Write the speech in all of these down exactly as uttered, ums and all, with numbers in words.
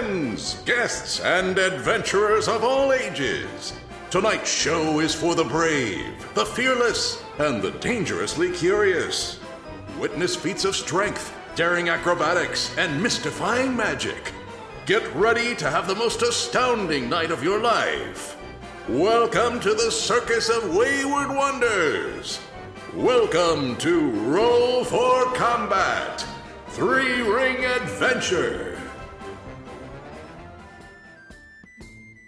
friends, guests, and adventurers of all ages. Tonight's show is for the brave, the fearless, and the dangerously curious. Witness feats of strength, daring acrobatics, and mystifying magic. Get ready to have the most astounding night of your life. Welcome to the Circus of Wayward Wonders. Welcome to Roll for Combat. Three Ring Adventure.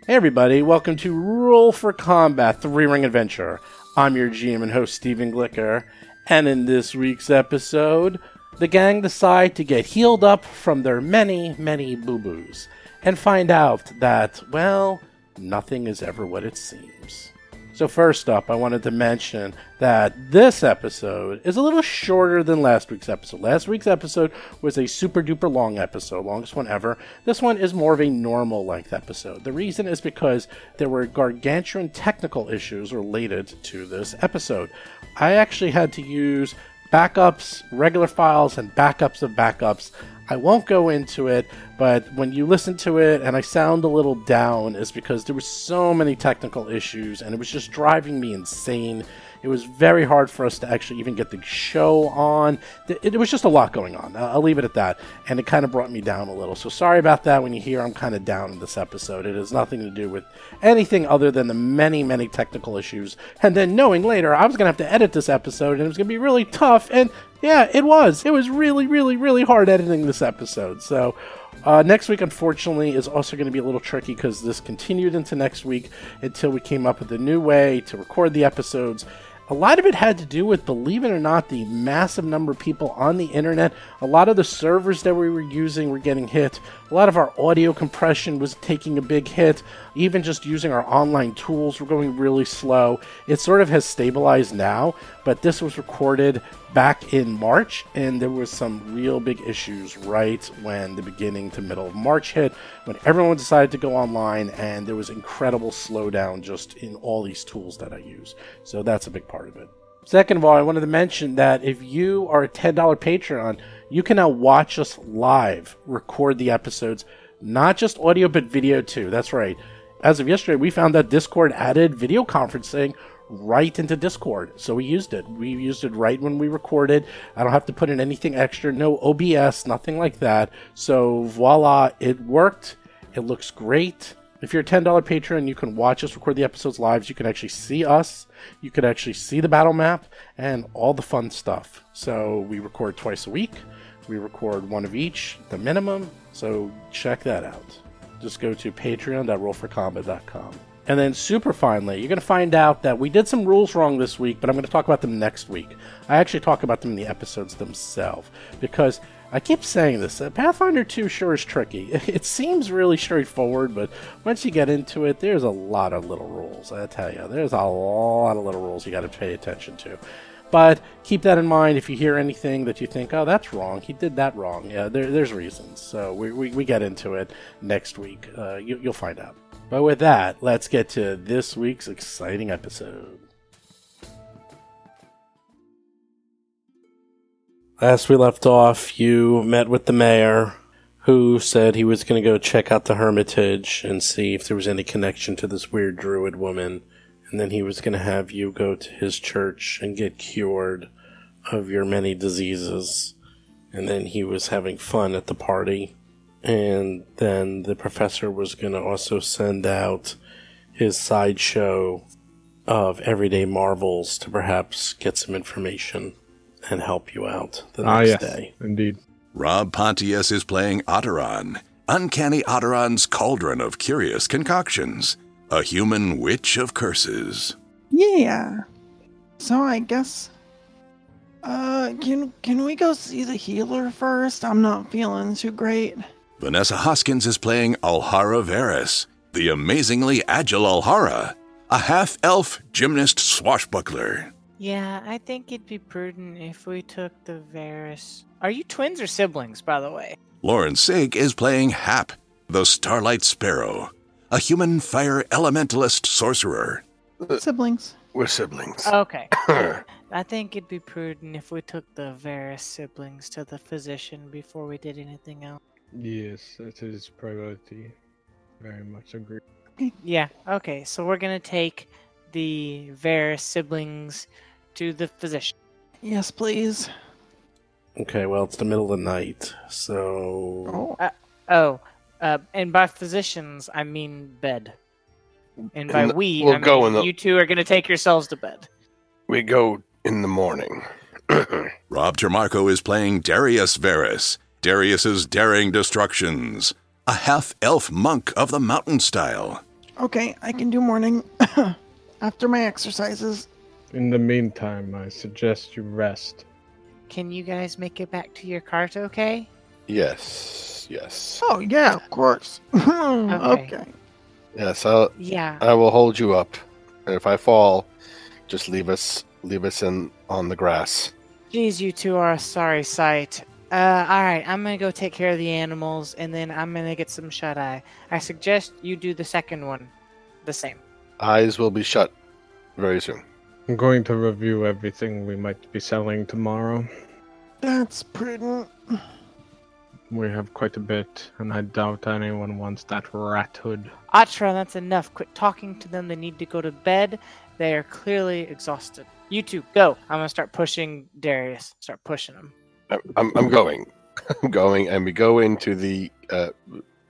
Hey everybody, welcome to Roll for Combat, Three Ring Adventure. I'm your G M and host, Steven Glicker, and in this week's episode, the gang decide to get healed up from their many, many boo-boos, and find out that, well, nothing is ever what it seems. So first up, I wanted to mention that this episode is a little shorter than last week's episode. Last week's episode was a super-duper long episode, longest one ever. This one is more of a normal-length episode. The reason is because there were gargantuan technical issues related to this episode. I actually had to use backups, regular files, and backups of backups. I won't go into it, but when you listen to it and I sound a little down, is because there were so many technical issues and it was just driving me insane. It was very hard for us to actually even get the show on. It was just a lot going on. I'll leave it at that. And it kind of brought me down a little. So sorry about that. When you hear I'm kind of down in this episode, it has nothing to do with anything other than the many, many technical issues. And then knowing later, I was going to have to edit this episode and it was going to be really tough. And yeah, it was. It was really, really, really hard editing this episode. So Uh, next week, unfortunately, is also going to be a little tricky because this continued into next week until we came up with a new way to record the episodes. A lot of it had to do with, believe it or not, the massive number of people on the internet. A lot of the servers that we were using were getting hit. A lot of our audio compression was taking a big hit. Even just using our online tools were going really slow. It sort of has stabilized now, but this was recorded back in March, and there was some real big issues right when the beginning to middle of March hit, when everyone decided to go online, and there was incredible slowdown just in all these tools that I use. So that's a big part of it. Second of all, I wanted to mention that if you are a ten dollars Patreon, you can now watch us live record the episodes, not just audio, but video too. That's right. As of yesterday, we found that Discord added video conferencing right into Discord. So we used it. We used it right when we recorded. I don't have to put in anything extra, no O B S, nothing like that. So voila, it worked. It looks great. If you're a ten dollars patron, you can watch us record the episodes live. You can actually see us. You can actually see the battle map and all the fun stuff. So we record twice a week. We record one of each, the minimum. So check that out. Just go to patreon dot roll for combat dot com. And then super finally, you're going to find out that we did some rules wrong this week, but I'm going to talk about them next week. I actually talk about them in the episodes themselves, because I keep saying this, uh, Pathfinder two sure is tricky. It seems really straightforward, but once you get into it, there's a lot of little rules. I tell you, there's a lot of little rules you got to pay attention to. But keep that in mind if you hear anything that you think, oh, that's wrong, he did that wrong. Yeah, there, there's reasons. So we, we, we get into it next week. Uh, you, you'll find out. But with that, let's get to this week's exciting episode. Last we left off, you met with the mayor, who said he was going to go check out the hermitage and see if there was any connection to this weird druid woman. And then he was going to have you go to his church and get cured of your many diseases. And then he was having fun at the party. And then the professor was going to also send out his sideshow of everyday marvels to perhaps get some information and help you out the next ah, yes, day. Indeed. Rob Pontius is playing Ateron, Uncanny Otteron's Cauldron of Curious Concoctions. A human witch of curses. Yeah. So I guess... Uh, can can we go see the healer first? I'm not feeling too great. Vanessa Hoskins is playing Alhara Varys, the amazingly agile Alhara, a half-elf gymnast swashbuckler. Yeah, I think it'd be prudent if we took the Varys. Are you twins or siblings, by the way? Lauren Sig is playing Hap, the Starlight Sparrow, a human fire elementalist sorcerer. Siblings. We're siblings. Okay. I think it'd be prudent if we took the Varus siblings to the physician before we did anything else. Yes, that's his priority. Very much agree. Yeah, okay, so we're going to take the Varus siblings to the physician. Yes, please. Okay, well, it's the middle of the night, so... Oh, uh, oh uh, and by physicians, I mean bed. And by the, we, we'll I go mean the, you two are going to take yourselves to bed. We go in the morning. Rob Termarco is playing Darius Verus, Darius's Daring Destructions, a half-elf monk of the mountain style. Okay, I can do morning after my exercises. In the meantime, I suggest you rest. Can you guys make it back to your cart okay? Yes, yes. Oh, yeah, of course. okay. okay. Yes, I'll, yeah. I will hold you up. And if I fall, just leave us leave us in on the grass. Geez, you two are a sorry sight. Uh, all right, I'm going to go take care of the animals, and then I'm going to get some shut-eye. I suggest you do the second one the same. Eyes will be shut very soon. I'm going to review everything we might be selling tomorrow. That's prudent. We have quite a bit, and I doubt anyone wants that rat hood. Atra, that's enough. Quit talking to them. They need to go to bed. They are clearly exhausted. You two, go. I'm going to start pushing Darius. Start pushing him. I'm, I'm going. I'm going, and we go into the uh,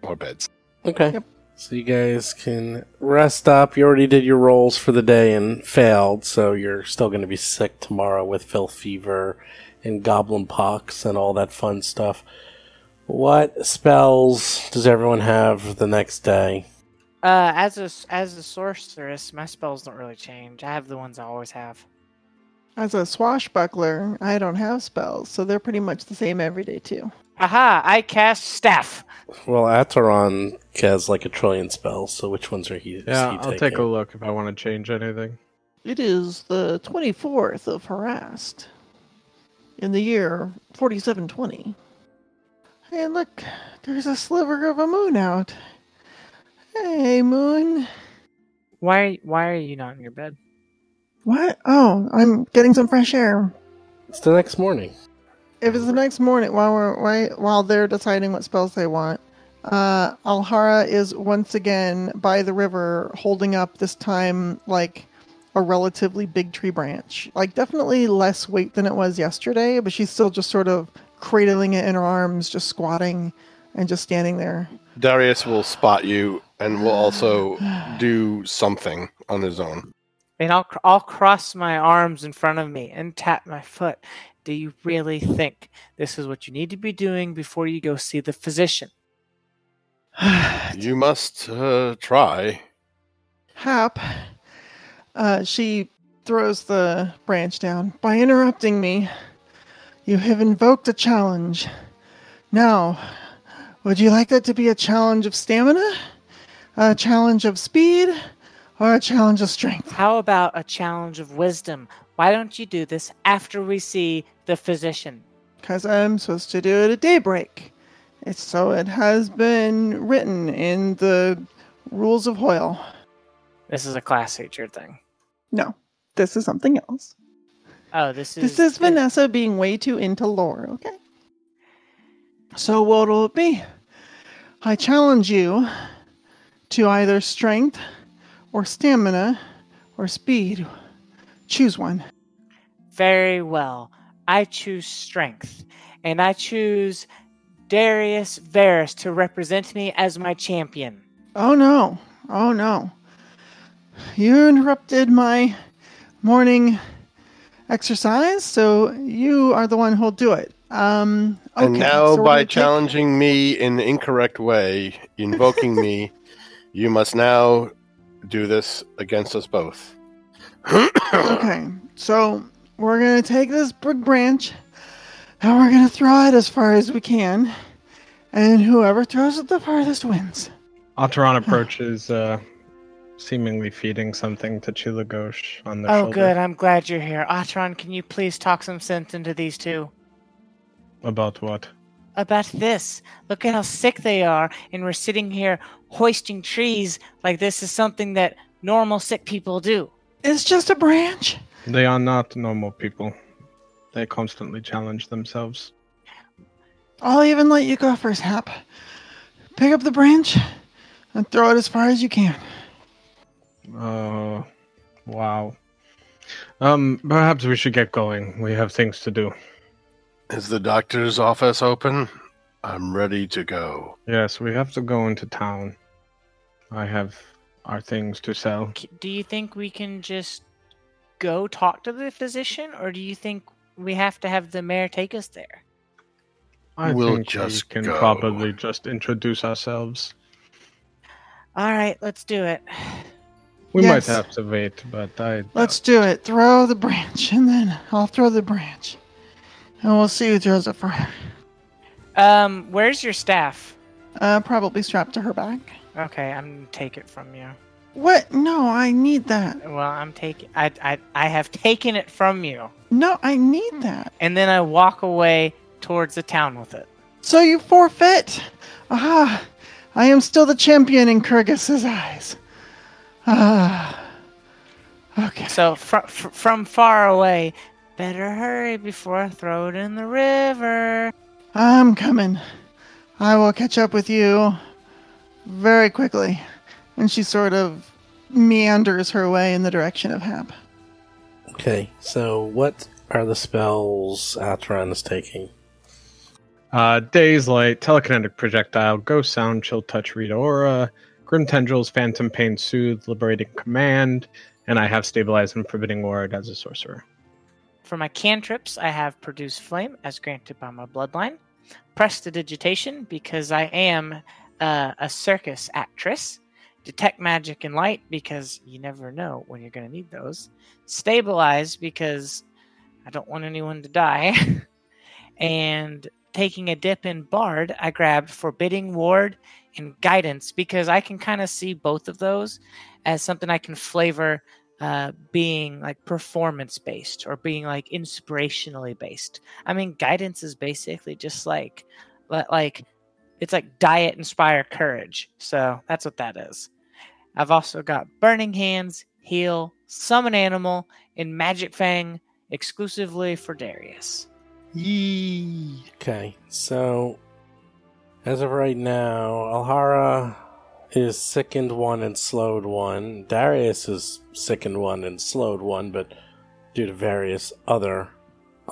our beds. Okay. Yep. So you guys can rest up. You already did your rolls for the day and failed, so you're still going to be sick tomorrow with filth fever and goblin pox and all that fun stuff. What spells does everyone have for the next day? Uh, as a, as a sorceress, my spells don't really change. I have the ones I always have. As a swashbuckler, I don't have spells, so they're pretty much the same every day, too. Aha! I cast Staff! Well, Ateron has like a trillion spells, so which ones are he Yeah, he I'll take a look if I want to change anything. It is the twenty-fourth of Harassed in the year forty-seven twenty. Hey, look, there's a sliver of a moon out. Hey, moon. Why, why are you not in your bed? What? Oh, I'm getting some fresh air. It's the next morning. If it's the next morning, while we're right, while they're deciding what spells they want, uh, Alhara is once again by the river, holding up this time like a relatively big tree branch, like definitely less weight than it was yesterday, but she's still just sort of cradling it in her arms, just squatting and just standing there. Darius will spot you and will also do something on his own. And I'll I'll cross my arms in front of me and tap my foot. Do you really think this is what you need to be doing before you go see the physician? You must uh, try. Hap, uh, she throws the branch down. By interrupting me, you have invoked a challenge. Now, would you like that to be a challenge of stamina? A challenge of speed? Or a challenge of strength? How about a challenge of wisdom? Why don't you do this after we see the physician? Because I'm supposed to do it at daybreak. It's so it has been written in the Rules of Hoyle. This is a class teacher thing. No, this is something else. Oh, this is... This is the- Vanessa being way too into lore, okay? So what will it be? I challenge you to either strength... or stamina, or speed. Choose one. Very well. I choose strength. And I choose Darius Verus to represent me as my champion. Oh no. Oh no. You interrupted my morning exercise, so you are the one who'll do it. Um, okay. And now so by challenging take... me in the incorrect way, invoking me, you must now... do this against us both. Okay, so we're going to take this big branch and we're going to throw it as far as we can, and whoever throws it the farthest wins. Ateron approaches, uh, seemingly feeding something to Chilagosh on the oh, shoulder. Oh good, I'm glad you're here. Ateron, can you please talk some sense into these two? About what? About this. Look at how sick they are, and we're sitting here hoisting trees like this is something that normal sick people do. It's just a branch. They are not normal people. They constantly challenge themselves. I'll even let you go first, Hap. Pick up the branch and throw it as far as you can. Uh, wow. Um, perhaps we should get going. We have things to do. Is the doctor's office open? I'm ready to go. Yes, we have to go into town. I have our things to sell. Do you think we can just go talk to the physician, or do you think we have to have the mayor take us there? I we'll think just we can go. Probably just introduce ourselves. All right, let's do it. We yes. might have to wait, but I... Let's don't. do it. Throw the branch, and then I'll throw the branch. And we'll see who throws it first. Um, where's your staff? Uh, probably strapped to her back. Okay, I'm gonna take it from you. What? No, I need that. Well, I'm taking... I, I, I have taken it from you. No, I need that. And then I walk away towards the town with it. So you forfeit? Ah, I am still the champion in Kyrgyz's eyes. Ah, okay. So fr- fr- from far away, better hurry before I throw it in the river. I'm coming. I will catch up with you very quickly. And she sort of meanders her way in the direction of Hap. Okay, so what are the spells Ateron is taking? Uh, Daze Light, Telekinetic Projectile, Ghost Sound, Chill Touch, Read Aura, Grim Tendrils, Phantom Pain, Soothe, Liberating Command, and I have Stabilize and Forbidding Ward as a sorcerer. For my cantrips, I have Produce Flame, as granted by my bloodline. Prestidigitation, because I am uh, a circus actress. Detect Magic and Light, because you never know when you're going to need those. Stabilize, because I don't want anyone to die. And taking a dip in Bard, I grabbed Forbidding Ward and Guidance, because I can kind of see both of those as something I can flavor uh, being like performance-based or being like inspirationally based. I mean, Guidance is basically just like, like it's like diet, inspire, courage. So that's what that is. I've also got Burning Hands, Heal, Summon Animal, and Magic Fang exclusively for Darius. Yee. Okay, so as of right now, Alhara is sickened one and slowed one. Darius is sickened one and slowed one, but due to various other...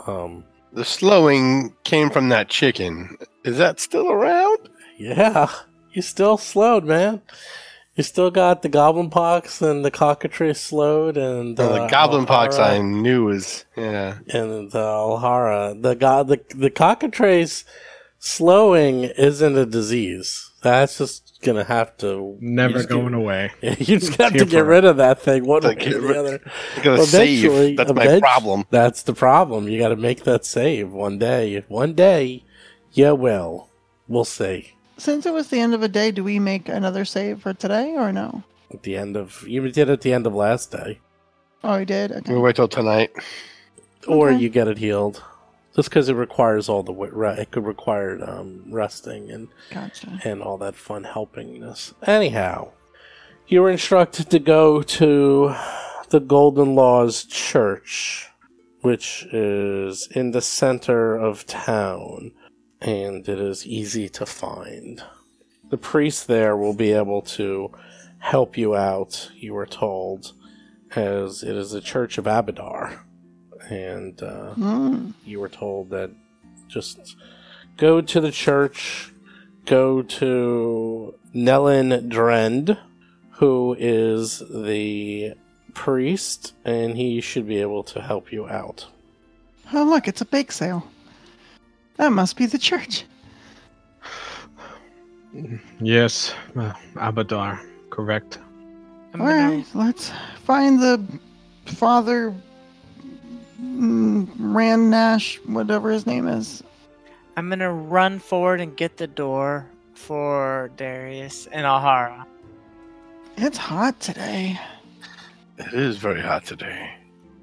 Um, the slowing came from that chicken. Is that still around? Yeah, you still slowed, man. You still got the goblin pox and the cockatrice slowed, and uh, oh, the goblin Alhara, pox I knew was yeah, and the Alhara, the god, the the cockatrice slowing isn't a disease. That's just gonna have to never going get, away. You just have to get rid of that thing one way or the other. Well, save. That's my problem. That's the problem. You got to make that save one day. One day, yeah, well, we'll see. Since it was the end of a day, do we make another save for today or no? At the end of... You did it at the end of last day. Oh, you did? Okay. We'll wait till tonight. Or okay. You get it healed. Just because it requires all the... It could require um, resting and gotcha. And all that fun helpingness. Anyhow, you were instructed to go to the Golden Laws Church, which is in the center of town. And it is easy to find. The priest there will be able to help you out, you are told, as it is a church of Abadar. And uh, mm. you were told that just go to the church, go to Nellen Drend, who is the priest, and he should be able to help you out. Oh, look, it's a bake sale. That must be the church. Yes, uh, Abadar, correct. All right, let's find the Father Rannash, whatever his name is. I'm gonna run forward and get the door for Darius and Alhara. It's hot today. It is very hot today.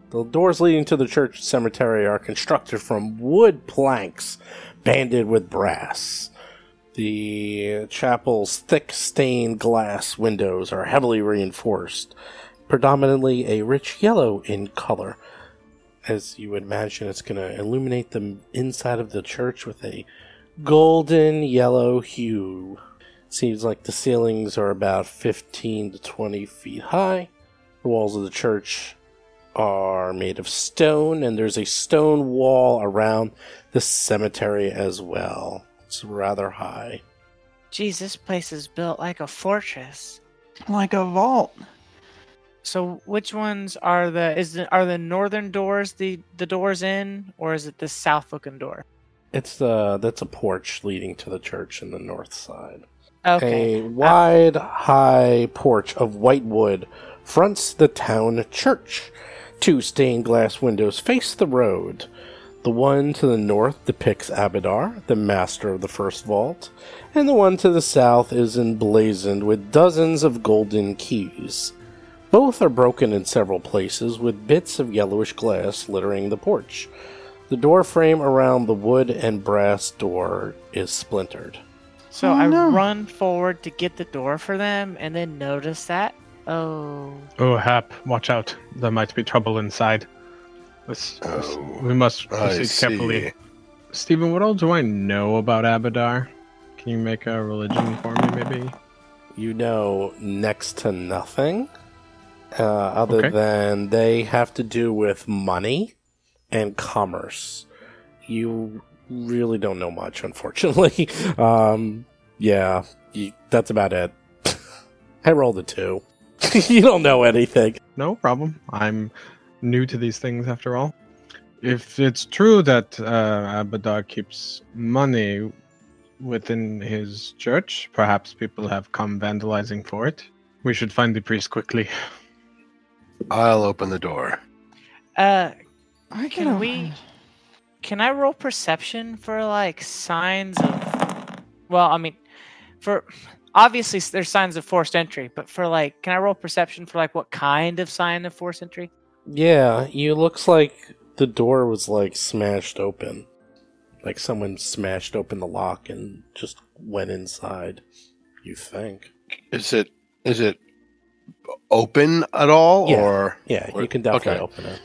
The doors leading to the church cemetery are constructed from wood planks banded with brass. The chapel's thick stained glass windows are heavily reinforced, predominantly a rich yellow in color. As you would imagine, it's going to illuminate the inside of the church with a golden yellow hue. Seems like the ceilings are about fifteen to twenty feet high. The walls of the church are made of stone, and there's a stone wall around the cemetery as well. It's rather high. Geez, this place is built like a fortress. Like a vault. So which ones are the, is the, are the northern doors the, the doors in, or is it the south-looking door? It's the, that's a porch leading to the church in the north side. Okay. A wide, um, high porch of white wood fronts the town church. Two stained glass windows face the road. The one to the north depicts Abadar, the master of the first vault, and the one to the south is emblazoned with dozens of golden keys. Both are broken in several places, with bits of yellowish glass littering the porch. The door frame around the wood and brass door is splintered. So oh, no. I run forward to get the door for them, and then notice that. Oh. Oh, Hap, watch out. There might be trouble inside. Let's, oh, let's, we must proceed carefully. Steven, what all do I know about Abadar? Can you make a religion for me, maybe? You know next to nothing. Uh, other okay. than they have to do with money and commerce. You really don't know much, unfortunately. Um, yeah, you, that's about it. I rolled a two. You don't know anything. No problem. I'm new to these things, after all. If it's true that uh, Abadar keeps money within his church, perhaps people have come vandalizing for it. We should find the priest quickly. I'll open the door. Uh, I can open. we? Can I roll perception for like signs of? Well, I mean, for obviously there's signs of forced entry, but for like, can I roll perception for like what kind of sign of forced entry? Yeah, you looks like the door was like smashed open, like someone smashed open the lock and just went inside. You think? Is it? Is it? Open at all, yeah. or yeah, or, you can definitely okay. open it.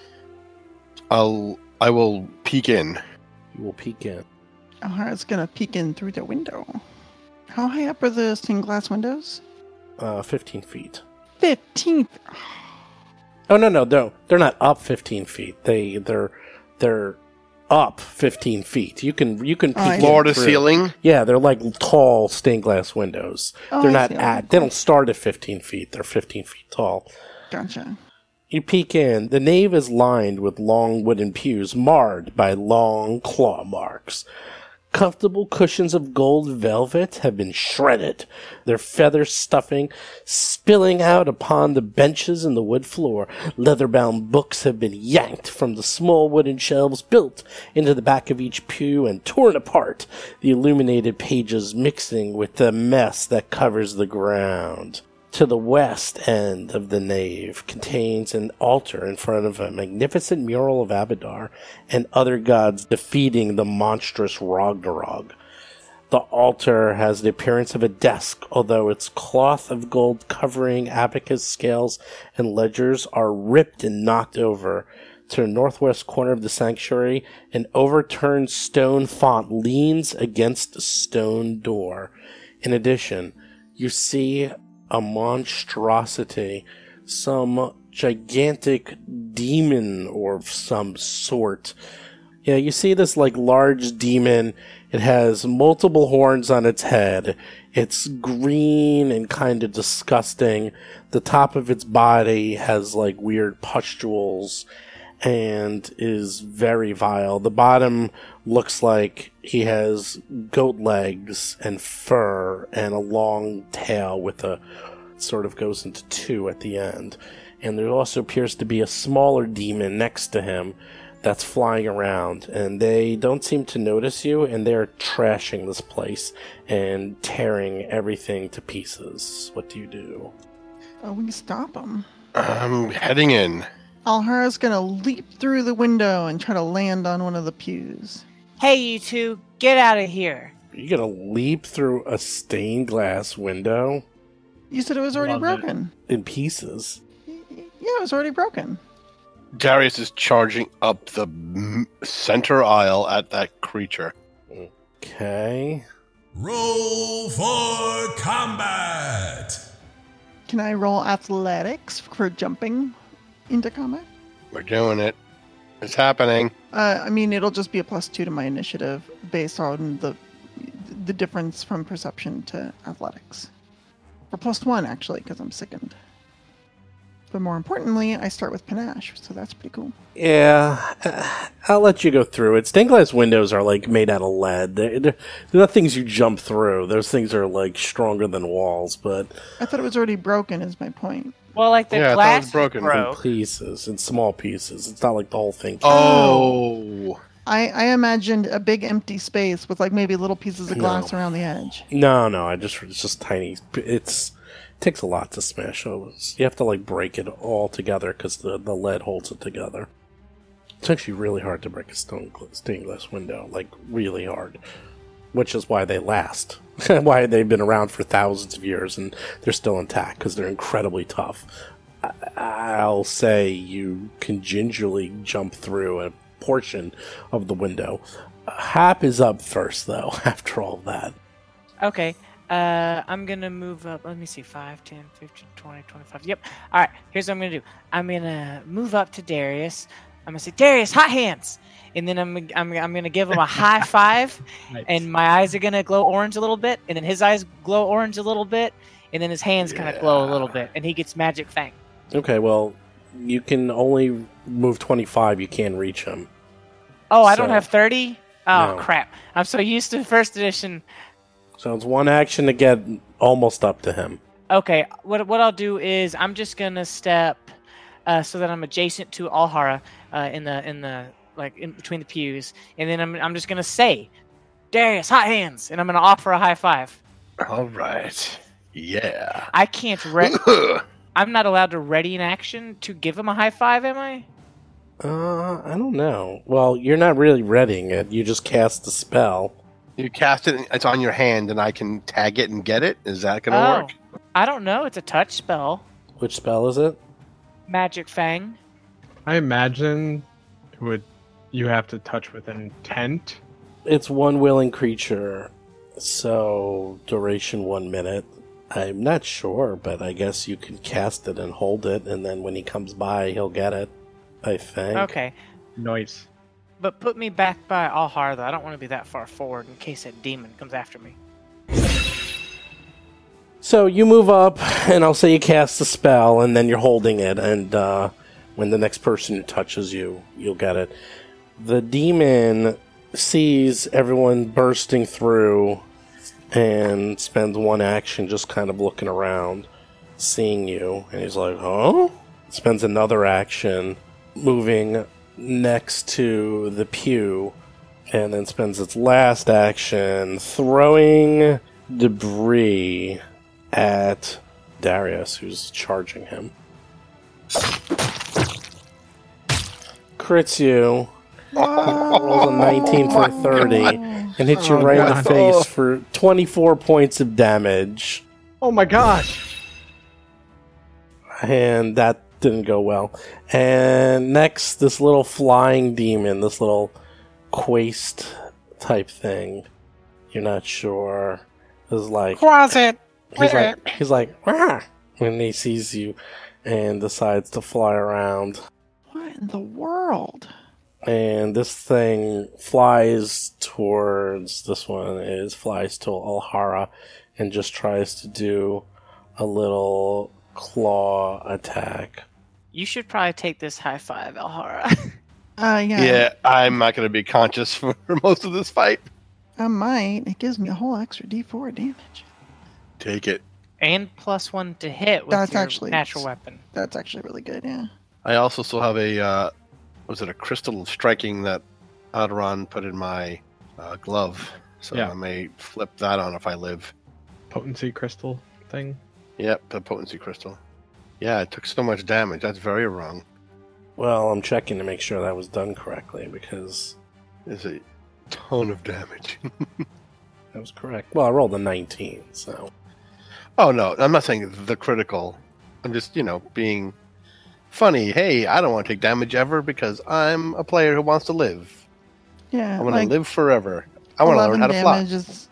I'll I will peek in. You will peek in. Alhara's gonna peek in through the window. How high up are the stained glass windows? Uh, fifteen feet. Fifteen. Oh no no no! They're not up fifteen feet. They they're they're up fifteen feet. You can you can peek floor to ceiling. Yeah, they're like tall stained glass windows. Oh, they're I not at. They don't start at fifteen feet. They're fifteen feet tall. Gotcha. You peek in. The nave is lined with long wooden pews marred by long claw marks. Comfortable cushions of gold velvet have been shredded, their feather stuffing spilling out upon the benches and the wood floor. Leather-bound books have been yanked from the small wooden shelves built into the back of each pew and torn apart, the illuminated pages mixing with the mess that covers the ground. To the west end of the nave contains an altar in front of a magnificent mural of Abadar and other gods defeating the monstrous Raghdorog. The altar has the appearance of a desk, although its cloth of gold covering, abacus, scales, and ledgers are ripped and knocked over. To the northwest corner of the sanctuary, an overturned stone font leans against a stone door. In addition, you see a monstrosity, some gigantic demon or some sort. Yeah, you see this like large demon. It has multiple horns on its head. It's green and kind of disgusting. The top of its body has like weird pustules and is very vile. The bottom looks like he has goat legs and fur and a long tail with a sort of goes into two at the end. And there also appears to be a smaller demon next to him that's flying around. And they don't seem to notice you, and they're trashing this place and tearing everything to pieces. What do you do? Oh, we can stop them. I'm heading in. Alhara's gonna leap through the window and try to land on one of the pews. Hey, you two, get out of here. You're gonna leap through a stained glass window? You said it was already Love broken. It. In pieces. Yeah, it was already broken. Darius is charging up the center aisle at that creature. Mm. Okay. Roll for combat! Can I roll athletics for jumping into combat? We're doing it. It's happening. Uh, I mean, it'll just be a plus two to my initiative based on the the difference from perception to athletics. Or plus one, actually, because I'm sickened. But more importantly, I start with panache, so that's pretty cool. Yeah, uh, I'll let you go through it. Stained glass windows are, like, made out of lead. They're, they're not things you jump through. Those things are, like, stronger than walls, but... I thought it was already broken, is my point. Well, like, the yeah, glass was broken broke. In pieces, in small pieces. It's not like the whole thing. Oh! I, I imagined a big empty space with, like, maybe little pieces of glass no. around the edge. No, no, I just it's just tiny. It's... takes a lot to smash. You have to like break it all together because the, the lead holds it together. It's actually really hard to break a stone, stained glass window, like really hard, which is why they last. Why they've been around for thousands of years and they're still intact because they're incredibly tough. I, I'll say you can gingerly jump through a portion of the window. Hap is up first though after all that. Okay. Uh, I'm going to move up, let me see, five, ten, fifteen, twenty, twenty-five, yep. All right, here's what I'm going to do. I'm going to move up to Darius. I'm going to say, Darius, hot hands! And then I'm I'm, I'm going to give him a high five, nice. And my eyes are going to glow orange a little bit, and then his eyes glow orange a little bit, and then his hands yeah. kind of glow a little bit, and he gets magic fang. Okay, well, you can only move twenty-five, you can reach him. Oh, I so, don't have thirty? Oh, no. Crap. I'm so used to first edition... So it's one action to get almost up to him. Okay, what what I'll do is I'm just gonna step uh, so that I'm adjacent to Alhara uh, in the in the like in between the pews, and then I'm I'm just gonna say, Darius, hot hands, and I'm gonna offer a high five. All right, yeah. I can't. Re- I'm not allowed to ready an action to give him a high five, am I? Uh, I don't know. Well, you're not really readying it. You just cast the spell. You cast it, and it's on your hand, and I can tag it and get it? Is that going to oh, work? I don't know. It's a touch spell. Which spell is it? Magic Fang. I imagine it would. You have to touch with an intent. It's one willing creature, so duration one minute. I'm not sure, but I guess you can cast it and hold it, and then when he comes by, he'll get it, I think. Okay. Nice. But put me back by Alhar, though. I don't want to be that far forward in case that demon comes after me. So you move up, and I'll say you cast the spell, and then you're holding it, and uh, when the next person who touches you, you'll get it. The demon sees everyone bursting through and spends one action just kind of looking around, seeing you, and he's like, huh? Spends another action moving next to the pew, and then spends its last action throwing debris at Darius, who's charging him. Crits you. Oh, rolls a nineteen for thirty, God. And hits you oh, right God. in the face oh. for twenty-four points of damage. Oh my gosh! And that didn't go well. And next, this little flying demon, this little quaist type thing, you're not sure, is like Quasit. He's like, he's like Rah! When he sees you and decides to fly around. What in the world? And this thing flies towards this one is flies to Alhara and just tries to do a little claw attack. You should probably take this high five, Alhara. Uh, yeah. Yeah, I'm not going to be conscious for most of this fight. I might. It gives me a whole extra D four damage. Take it. And plus one to hit with that's your actually, natural weapon. That's actually really good, yeah. I also still have a, uh, was it a crystal of striking that Ateron put in my uh, glove. So yeah. I may flip that on if I live. Potency crystal thing? Yep, the potency crystal. Yeah, it took so much damage. That's very wrong. Well, I'm checking to make sure that was done correctly because it's a ton of damage. That was correct. Well, I rolled a nineteen, so. Oh, no. I'm not saying the critical. I'm just, you know, being funny. Hey, I don't want to take damage ever because I'm a player who wants to live. Yeah. I want to like, live forever. I want to learn how to fly. Is,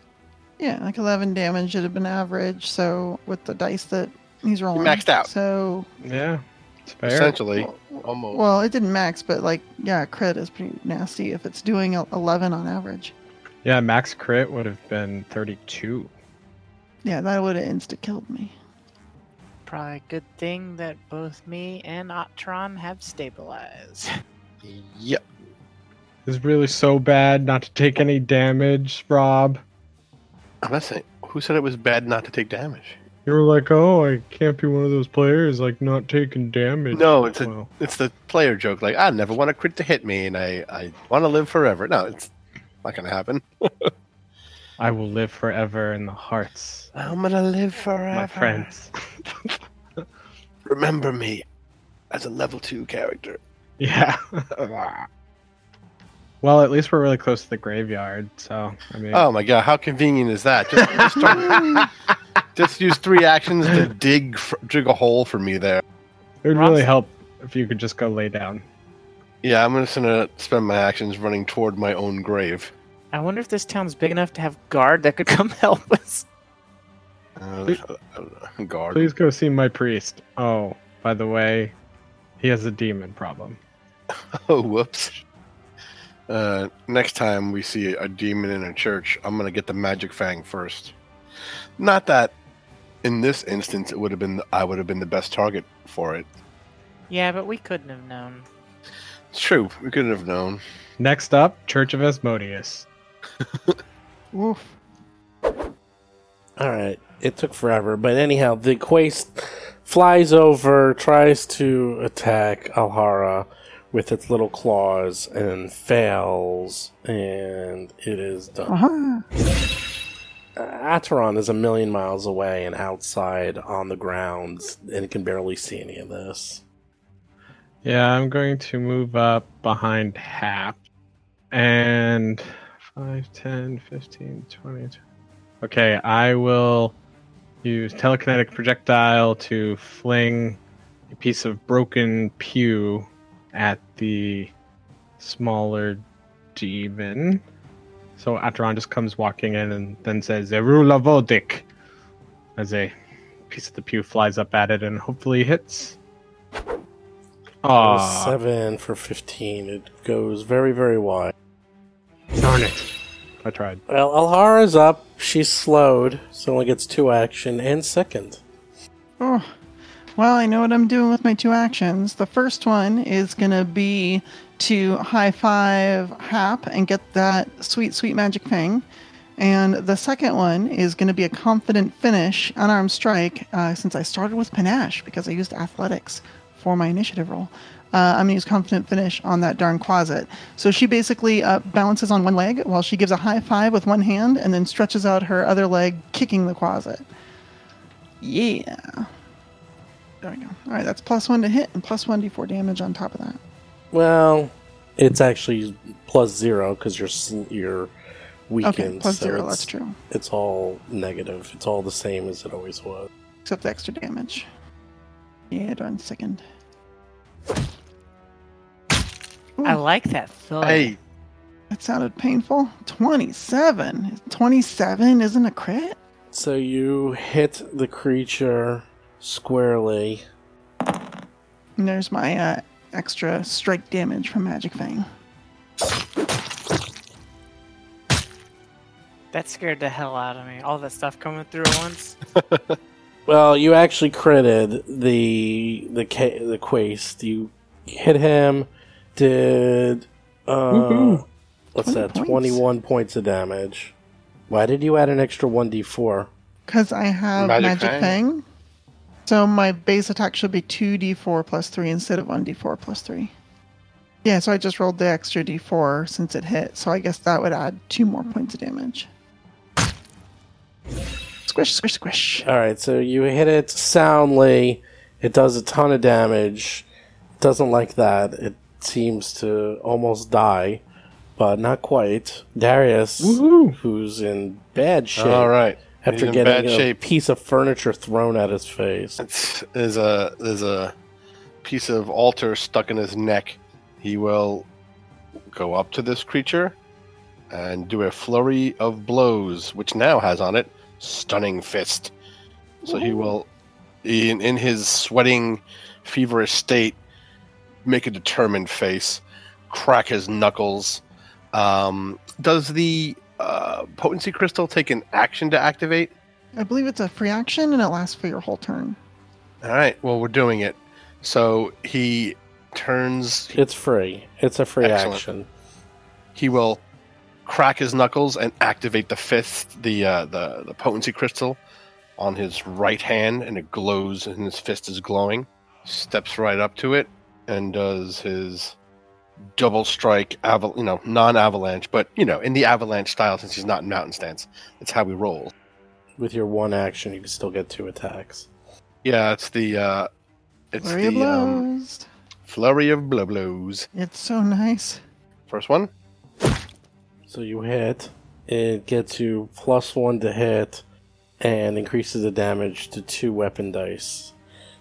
yeah, like eleven damage should have been average. So with the dice that he's rolling, he maxed out. So yeah, it's fair. Essentially, well, almost. Well, it didn't max, but like yeah, crit is pretty nasty if it's doing eleven on average. Yeah, max crit would have been thirty-two. Yeah, that would have insta killed me. Probably a good thing that both me and Ateron have stabilized. Yep. It's really so bad not to take any damage, Rob. I'm not saying. Who said it was bad not to take damage? You were like, oh, I can't be one of those players, like, not taking damage. No, it's well. a, it's the player joke. Like, I never want a crit to hit me, and I, I want to live forever. No, it's not going to happen. I will live forever in the hearts. I'm going to live forever. My friends. Remember me as a level two character. Yeah. Well, at least we're really close to the graveyard, so I mean. Oh my god, how convenient is that? Just, just, start, just use three actions to dig dig a hole for me there. It would really help if you could just go lay down. Yeah, I'm just gonna spend my actions running toward my own grave. I wonder if this town's big enough to have guard that could come help us. Uh, please, I don't know. Guard. Please go see my priest. Oh, by the way, he has a demon problem. Oh, whoops. Uh, next time we see a demon in a church, I'm going to get the magic fang first. Not that in this instance it would have been I would have been the best target for it. Yeah, but we couldn't have known. It's true. We couldn't have known. Next up, Church of Asmodeus. Oof. All right. It took forever, but anyhow, the Quaist flies over, tries to attack Alhara with its little claws and fails, and it is done. Uh-huh. Ateron is a million miles away and outside on the ground, and it can barely see any of this. Yeah, I'm going to move up behind Hap. And five, ten, fifteen, twenty. Okay, I will use telekinetic projectile to fling a piece of broken pew at the smaller demon. So Ateron just comes walking in and then says, Erulavodic, as a piece of the pew flies up at it and hopefully hits. Aww. seven for fifteen. It goes very, very wide. Darn it. I tried. Well, Alhara's up. She's slowed, so only gets two action and second. Oh. Well, I know what I'm doing with my two actions. The first one is going to be to high-five Hap and get that sweet, sweet magic fang. And the second one is going to be a confident finish, unarmed strike, uh, since I started with panache because I used athletics for my initiative roll. Uh, I'm going to use confident finish on that darn Quasit. So she basically uh, balances on one leg while she gives a high-five with one hand and then stretches out her other leg, kicking the Quasit. Yeah. There we go. All right, that's plus one to hit and plus one d four damage on top of that. Well, it's actually plus zero because you're you're weakened. Okay, plus so zero. That's true. It's all negative. It's all the same as it always was, except the extra damage. Yeah, one second. Ooh. I like that film. Hey, that sounded painful. Twenty-seven. Twenty-seven isn't a crit. So you hit the creature squarely. And there's my uh, extra strike damage from Magic Fang. That scared the hell out of me. All that stuff coming through at once. Well, you actually critted the the the Quaist. You hit him. Did uh, what's that? Points. Twenty-one points of damage. Why did you add an extra one d four? Because I have Magic, Magic Fang. Fang. So my base attack should be two d four plus three instead of one d four plus three. Yeah, so I just rolled the extra d four since it hit, so I guess that would add two more points of damage. Squish, squish, squish. Alright, so you hit it soundly. It does a ton of damage. It doesn't like that. It seems to almost die, but not quite. Darius, woo-hoo, who's in bad shape. Alright. After He's getting a shape. piece of furniture thrown at his face. It's, there's, a, there's a piece of altar stuck in his neck. He will go up to this creature and do a flurry of blows, which now has on it Stunning Fist. So he will, in, in his sweating, feverish state, make a determined face, crack his knuckles. Um, does the uh, potency crystal take an action to activate? I believe it's a free action, and it lasts for your whole turn. All right. Well, we're doing it. So he turns... It's free. It's a free Excellent. action. He will crack his knuckles and activate the fist, the, uh, the the potency crystal on his right hand, and it glows, and his fist is glowing. Steps right up to it and does his double strike, aval- you know, non-avalanche, but, you know, in the avalanche style, since he's not in mountain stance. That's how we roll. With your one action, you can still get two attacks. Yeah, it's the... Uh, it's flurry the, of blows. Um, flurry of blow blows. It's so nice. First one. So you hit. It gets you plus one to hit and increases the damage to two weapon dice.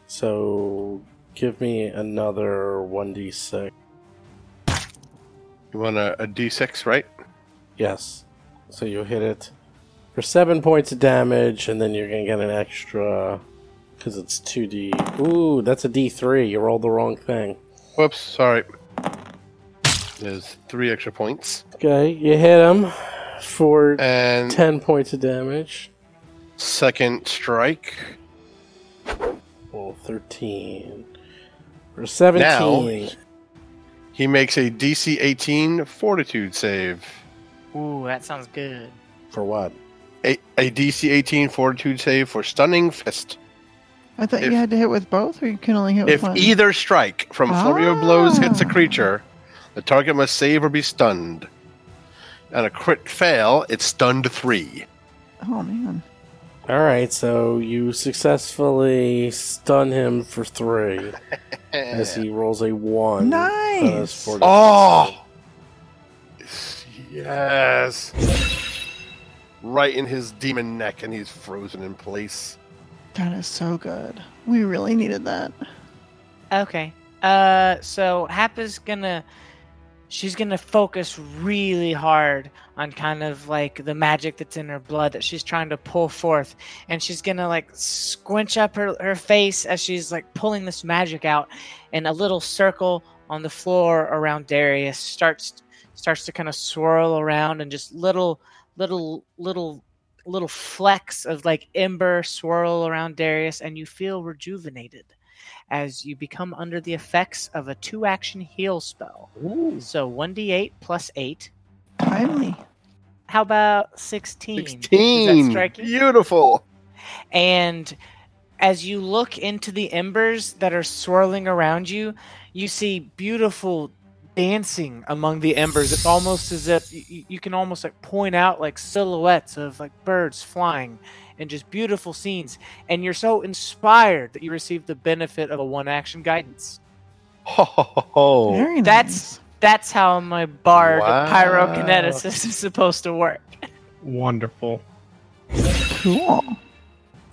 So give me another one d six. You want a, a d six, right? Yes. So you hit it for seven points of damage, and then you're going to get an extra... Because it's two d... Ooh, that's a d three. You rolled the wrong thing. Whoops, sorry. There's three extra points. Okay, you hit him for and ten points of damage. Second strike. Well, thirteen. For seventeen. Now, he makes a D C eighteen Fortitude save. Ooh, that sounds good. For what? A, a D C eighteen Fortitude save for Stunning Fist. I thought if, you had to hit with both, or you can only hit with if one? If either strike from ah. flurry of blows hits a creature, the target must save or be stunned. On a crit fail, it's stunned three. Oh, man. All right, so you successfully stun him for three as he rolls a one. Nice! Oh! Yes! Right in his demon neck, and he's frozen in place. That is so good. We really needed that. Okay. Uh, so Hap is gonna... She's gonna focus really hard on kind of like the magic that's in her blood that she's trying to pull forth. And she's gonna like squinch up her, her face as she's like pulling this magic out. And a little circle on the floor around Darius starts starts to kind of swirl around, and just little, little, little... little flecks of like ember swirl around Darius, and you feel rejuvenated as you become under the effects of a two action heal spell. Ooh. So one d eight plus eight. Timely. How about sixteen? sixteen. Is that striking? Beautiful. And as you look into the embers that are swirling around you, you see beautiful dancing among the embers. It's almost as if you, you can almost like point out like silhouettes of like birds flying and just beautiful scenes. And you're so inspired that you receive the benefit of a one action guidance. Ho, ho, ho, ho. Very nice. That's that's how my bard wow. pyrokineticist is supposed to work. Wonderful. Cool.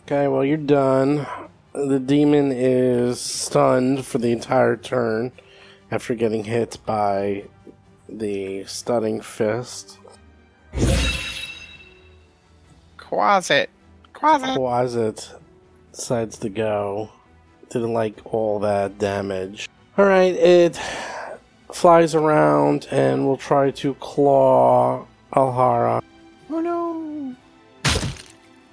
Okay, well, you're done. The demon is stunned for the entire turn after getting hit by the stunning fist. Quasit. Quasit. Quasit decides to go. Didn't like all that damage. Alright, it flies around and will try to claw Alhara. Oh no!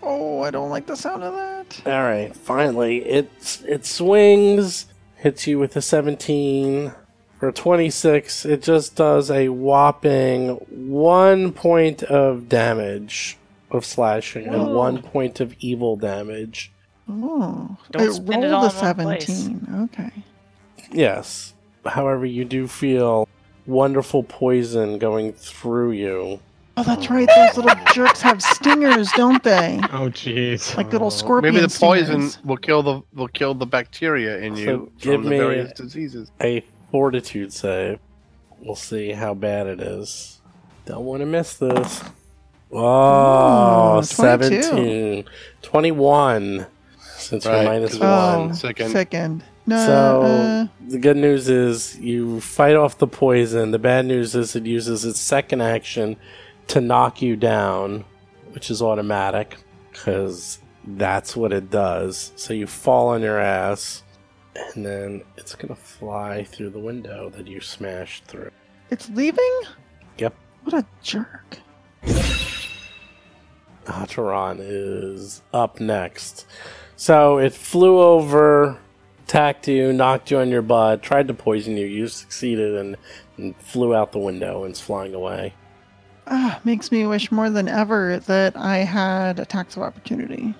Oh, I don't like the sound of that. Alright, finally. It, it swings, hits you with a seventeen... For twenty-six, it just does a whopping one point of damage of slashing Whoa. and one point of evil damage. Oh, don't spend it all in seventeen. One place. Okay. Yes. However, you do feel wonderful poison going through you. Oh, that's right. Those little jerks have stingers, don't they? Oh, jeez. Like little scorpions. Maybe the poison stingers will kill the will kill the bacteria in so you from the various diseases. A Fortitude save. We'll see how bad it is. Don't want to miss this. Oh, mm, seventeen. twenty-one. Since right, you're minus oh, one. Second. Second. No, so uh, the good news is you fight off the poison. The bad news is it uses its second action to knock you down, which is automatic, because that's what it does. So you fall on your ass, and then it's going to fly through the window that you smashed through. It's leaving? Yep. What a jerk. Ateron is up next. So it flew over, attacked you, knocked you on your butt, tried to poison you. You succeeded and, and flew out the window and is flying away. Uh, makes me wish more than ever that I had attacks of opportunity.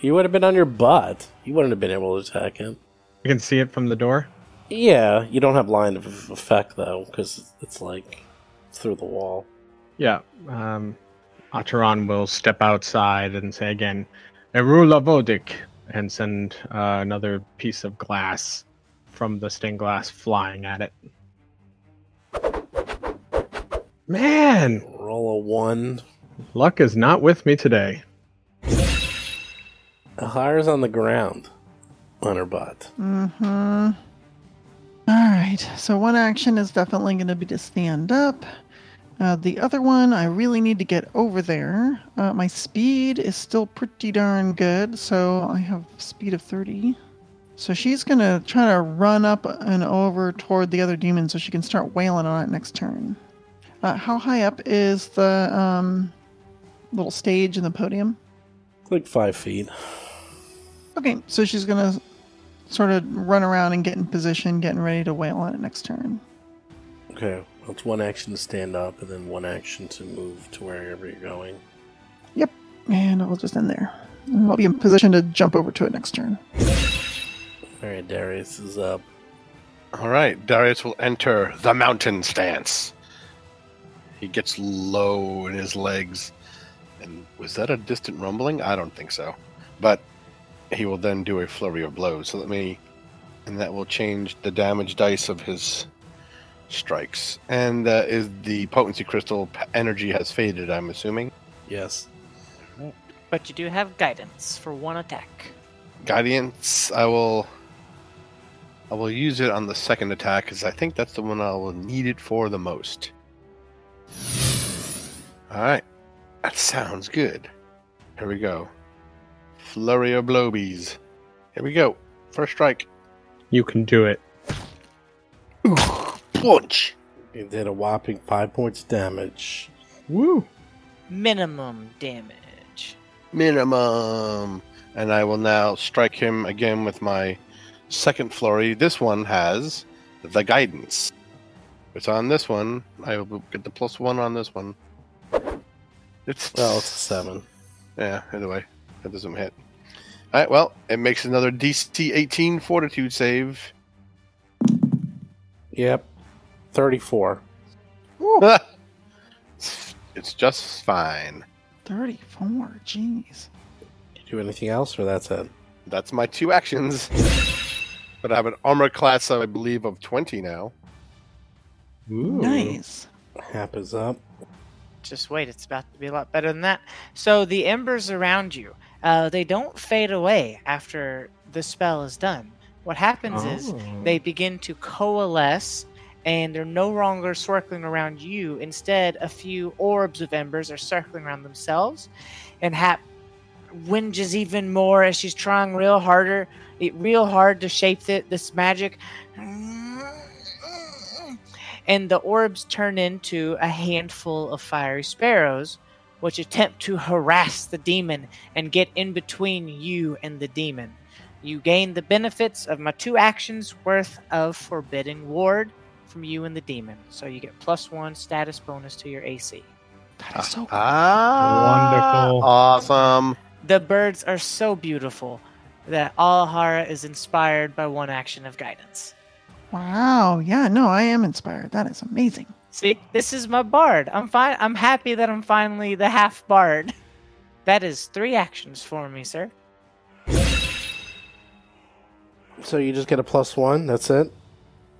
You would have been on your butt. You wouldn't have been able to attack him. You can see it from the door? Yeah, you don't have line of effect, though, because it's, like, through the wall. Yeah, um, Ateron will step outside and say again, Erulavodic, and send uh, another piece of glass from the stained glass flying at it. Man! Roll a one. Luck is not with me today. Alhara's on the ground. On her butt. Mm-hmm. Alright, so one action is definitely going to be to stand up. Uh, the other one, I really need to get over there. Uh, my speed is still pretty darn good, so I have speed of thirty. So she's going to try to run up and over toward the other demon so she can start wailing on it next turn. Uh, how high up is the um, little stage and the podium? Like five feet. Okay, so she's going to sort of run around and get in position, getting ready to wail on it next turn. Okay, well, it's one action to stand up and then one action to move to wherever you're going. Yep, and I'll just end there. I'll be in position to jump over to it next turn. All right, Darius is up. All right, Darius will enter the mountain stance. He gets low in his legs. And was that a distant rumbling? I don't think so. But he will then do a flurry of blows. So let me... And that will change the damage dice of his strikes. And uh, is the potency crystal energy has faded, I'm assuming? Yes. But you do have guidance for one attack. Guidance, I will... I will use it on the second attack, because I think that's the one I will need it for the most. Alright, that sounds good. Here we go. Flurry of blowies. Here we go. First strike. You can do it. Ooh, punch! It did a whopping five points damage. Woo! Minimum damage. Minimum! And I will now strike him again with my second flurry. This one has the guidance. It's on this one. I will get the plus one on this one. It's well, it's a seven. Yeah, either way, that doesn't hit. All right, well, it makes another D C eighteen Fortitude save. Yep, thirty-four. It's just fine. thirty-four, jeez. Did you do anything else, or that's it? That's my two actions. But I have an armor class, I believe, of twenty now. Ooh. Nice. Hap is up. Just wait, it's about to be a lot better than that. So the embers around you, uh, they don't fade away after the spell is done. What happens oh. is they begin to coalesce, and they're no longer circling around you. Instead, a few orbs of embers are circling around themselves, and Hap whinges even more as she's trying real harder, real hard to shape th- this magic. And the orbs turn into a handful of fiery sparrows, which attempt to harass the demon and get in between you and the demon. You gain the benefits of my two actions worth of forbidding ward from you and the demon. So you get plus one status bonus to your A C. That is so cool. Ah, wonderful. Awesome. The birds are so beautiful that Alhara is inspired by one action of guidance. Wow, yeah, no, I am inspired. That is amazing. See, this is my bard. I'm fine. I'm happy that I'm finally the half bard. That is three actions for me, sir. So you just get a plus one, that's it?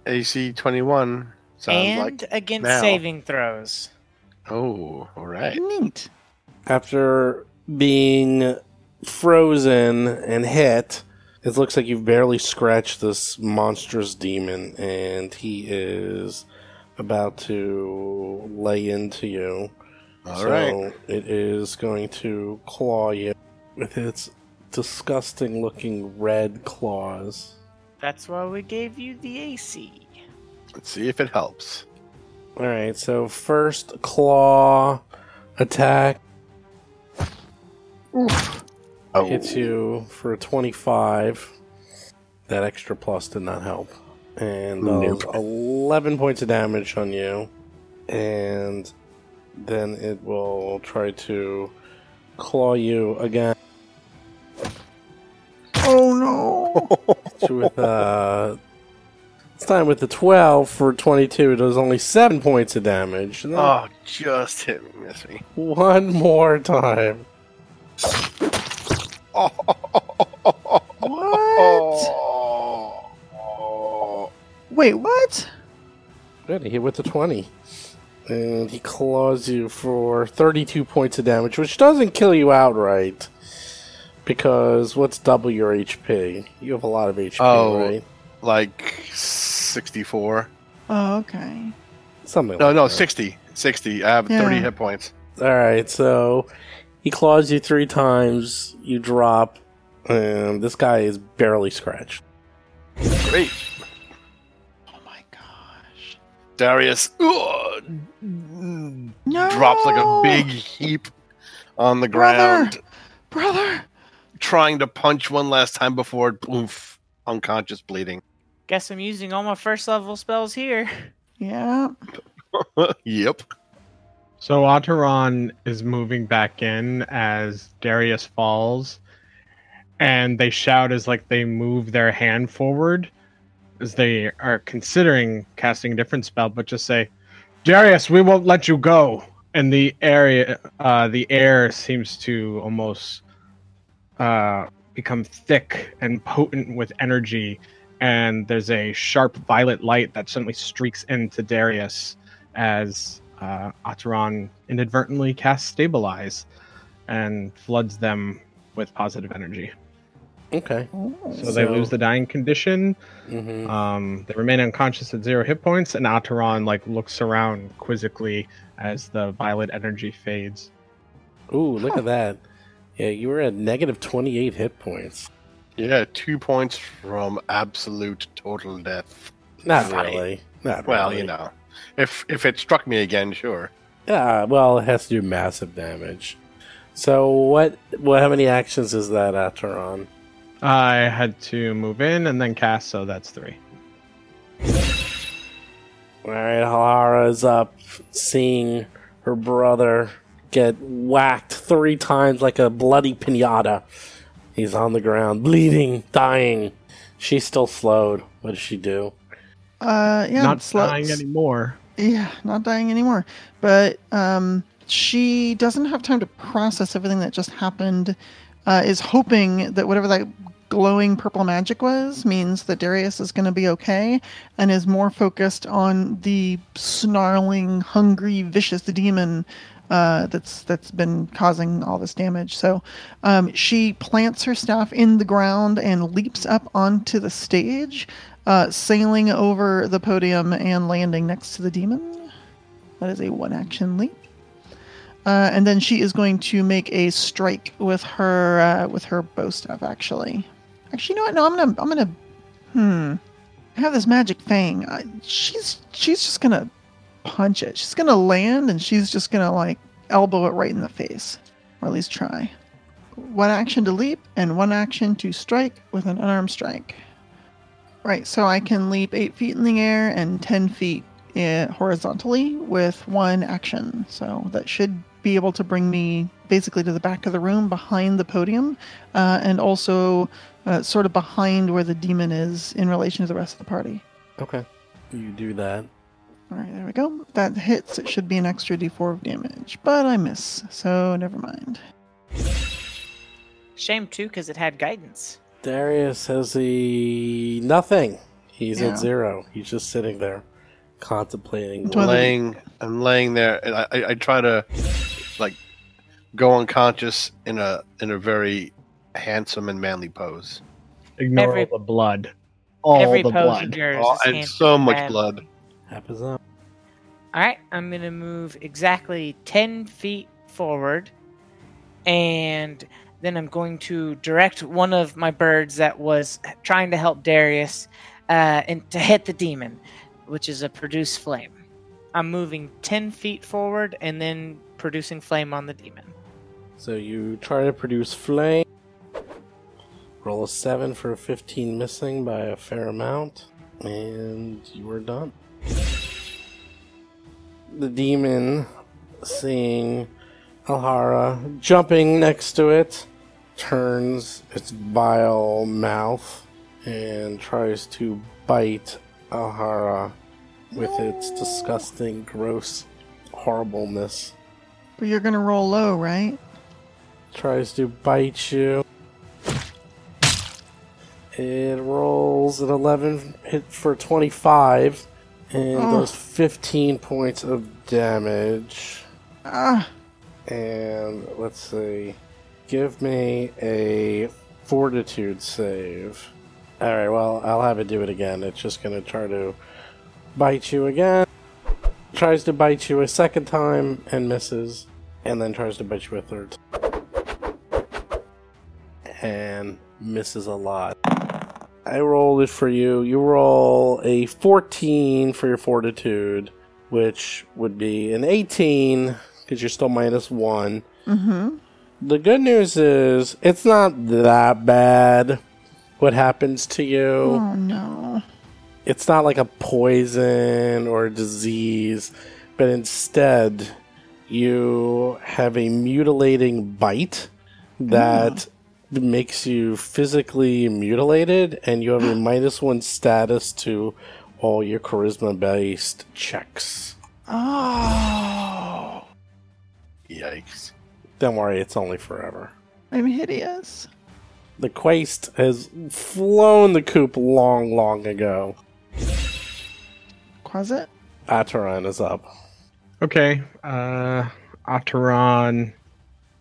A C twenty-one. Sounds and like against now. Saving throws. Oh, all right. Neat. After being frozen and hit... It looks like you've barely scratched this monstrous demon, and he is about to lay into you. All so right. It is going to claw you with its disgusting-looking red claws. That's why we gave you the A C. Let's see if it helps. All right, so first claw attack. Oof. Oh. Hits you for twenty-five. That extra plus did not help. And nope. eleven points of damage on you. And then it will try to claw you again. Oh, no! With, uh, this time with the twelve for twenty-two, it does only seven points of damage. No. Oh, just hit me, miss me. One more time. Oh, what? Wait, what? Good, he hit with the twenty. And he claws you for thirty-two points of damage, which doesn't kill you outright. Because what's double your H P? You have a lot of H P, oh, right? Like sixty-four. Oh, okay. Something. No, like no, that. sixty. sixty. I have yeah. thirty hit points. All right, so he claws you three times. You drop. And this guy is barely scratched. Great. Oh, my gosh. Darius ugh, no! drops like a big heap on the ground. Brother! Brother! Trying to punch one last time before poof, unconscious, bleeding. Guess I'm using all my first level spells here. Yeah. Yep. So Ateron is moving back in as Darius falls, and they shout as like they move their hand forward as they are considering casting a different spell, but just say, Darius, we won't let you go. And the area, uh, the air seems to almost Uh, become thick and potent with energy, and there's a sharp violet light that suddenly streaks into Darius as uh, Ateron inadvertently casts Stabilize and floods them with positive energy. Okay. So, so... they lose the dying condition. Mm-hmm. Um, they remain unconscious at zero hit points, and Ateron like looks around quizzically as the violet energy fades. Ooh, look huh. at that. Yeah, you were at negative twenty-eight hit points. Yeah, two points from absolute total death. Not Fine. really. Not well, really. you know. If if it struck me again, sure. Yeah, well, it has to do massive damage. So what, what how many actions is that, Ateron? I had to move in and then cast, so that's three. All right, Alhara's up, seeing her brother get whacked three times like a bloody pinata. He's on the ground, bleeding, dying. She's still slowed. What does she do? Uh, yeah, not sl- dying anymore. Yeah, not dying anymore. But um, she doesn't have time to process everything that just happened. Uh, is hoping that whatever that glowing purple magic was means that Darius is going to be okay, and is more focused on the snarling, hungry, vicious demon Uh, that's that's been causing all this damage. So um, she plants her staff in the ground and leaps up onto the stage, uh, sailing over the podium and landing next to the demon. That is a one-action leap. Uh, and then she is going to make a strike with her uh, with her bow staff. Actually, actually, you know what? No, I'm gonna I'm gonna hmm. I have this magic fang. Uh, she's she's just gonna punch it. She's gonna land and she's just gonna like elbow it right in the face, or at least try. One action to leap and one action to strike with an unarmed strike. Right, so I can leap eight feet in the air and ten feet uh, horizontally with one action. So that should be able to bring me basically to the back of the room behind the podium, uh, and also uh, sort of behind where the demon is in relation to the rest of the party. Okay, you do that. All right, there we go. That hits. It should be an extra d four of damage, but I miss, so never mind. Shame, too, because it had guidance. Darius has a nothing. He's yeah. at zero. He's just sitting there, contemplating. I'm laying, I'm laying there, and I, I, I try to like go unconscious in a in a very handsome and manly pose. Ignore every, all the blood. All every the pose blood. Of yours oh, is and so much blood. Happens up. All right, I'm going to move exactly ten feet forward, and then I'm going to direct one of my birds that was trying to help Darius uh, and to hit the demon, which is a produce flame. I'm moving ten feet forward and then producing flame on the demon. So you try to produce flame. Roll a seven for a fifteen, missing by a fair amount, and you are done. The demon, seeing Alhara jumping next to it, turns its vile mouth and tries to bite Alhara with its disgusting, gross horribleness. But you're gonna roll low, right? Tries to bite you. It rolls an eleven hit for twenty-five, and oh. does fifteen points of damage. Ah. And let's see, give me a fortitude save. All right, well, I'll have it do it again. It's just gonna try to bite you again. Tries to bite you a second time and misses, and then tries to bite you a third time. And misses a lot. I rolled it for you. You roll a fourteen for your fortitude, which would be an eighteen, because you're still minus one. Mm-hmm. The good news is, it's not that bad what happens to you. Oh, no. It's not like a poison or a disease, but instead you have a mutilating bite that oh. makes you physically mutilated, and you have a minus one status to all your charisma-based checks. Oh. Yikes. Don't worry, it's only forever. I'm hideous. The quest has flown the coop long, long ago. Quasit? Ateron is up. Okay. Uh, Ateron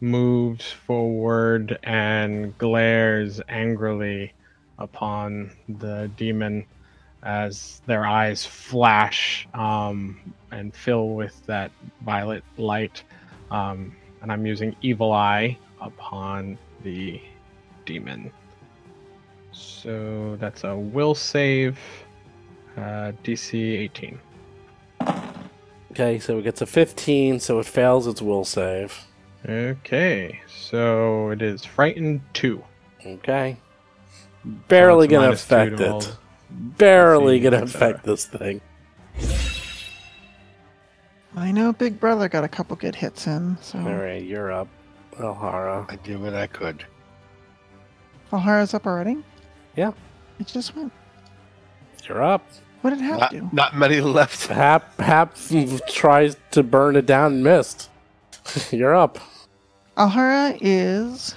moves forward and glares angrily upon the demon as their eyes flash um, and fill with that violet light. Um, and I'm using Evil Eye upon the demon. So that's a will save. Uh, D C eighteen. Okay, so it gets a fifteen, so it fails its will save. Okay, so it is frightened two. Okay. Barely so gonna affect to it. Barely gonna affect this thing. I know Big Brother got a couple good hits in, so... Alright, you're up, Alhara. I did what I could. Alhara's up already? Yeah. It just went. You're up. What did Hap not, do? Not many left. Hap, Hap tries to burn it down and missed. You're up. Alhara is...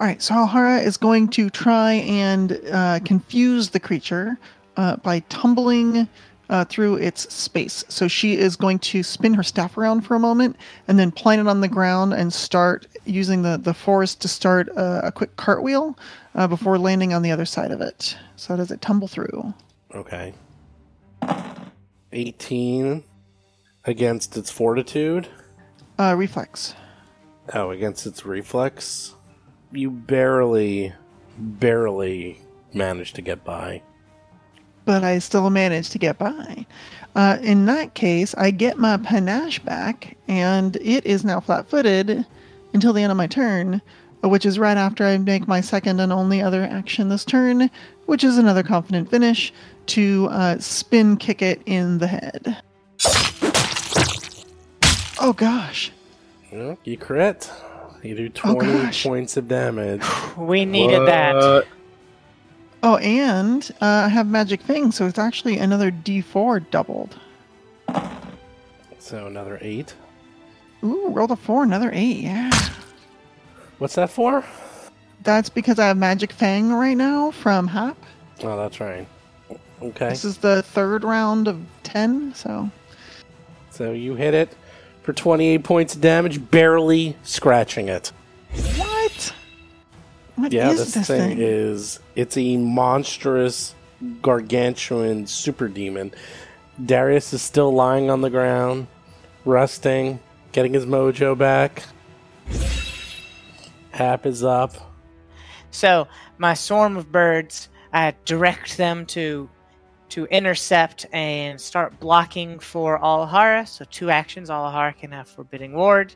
Alright, so Alhara is going to try and uh, confuse the creature uh, by tumbling uh, through its space. So she is going to spin her staff around for a moment and then plant it on the ground and start using the, the force to start a, a quick cartwheel uh, before landing on the other side of it. So does it tumble through? Okay. eighteen against its fortitude? Uh, reflex. Oh, against its reflex? You barely, barely managed to get by. But I still managed to get by. Uh, in that case, I get my panache back, and it is now flat-footed until the end of my turn, which is right after I make my second and only other action this turn, which is another confident finish, to uh, spin kick it in the head. Oh, gosh. Well, you crit. You do twenty oh, points of damage. We needed what? that. Oh, and uh, I have Magic Fang, so it's actually another D four doubled. So another eight. Ooh, rolled a four, another eight, yeah. What's that for? That's because I have Magic Fang right now from Hop. Oh, that's right. Okay. This is the third round of ten, so... So you hit it for twenty-eight points of damage, barely scratching it. What? What yeah, is this, this thing? thing is... It's a monstrous, gargantuan super demon. Darius is still lying on the ground, rusting, getting his mojo back. Hap is up. So, my swarm of birds, I direct them to to intercept and start blocking for Alhara. So two actions. Alhara can have Forbidding Ward.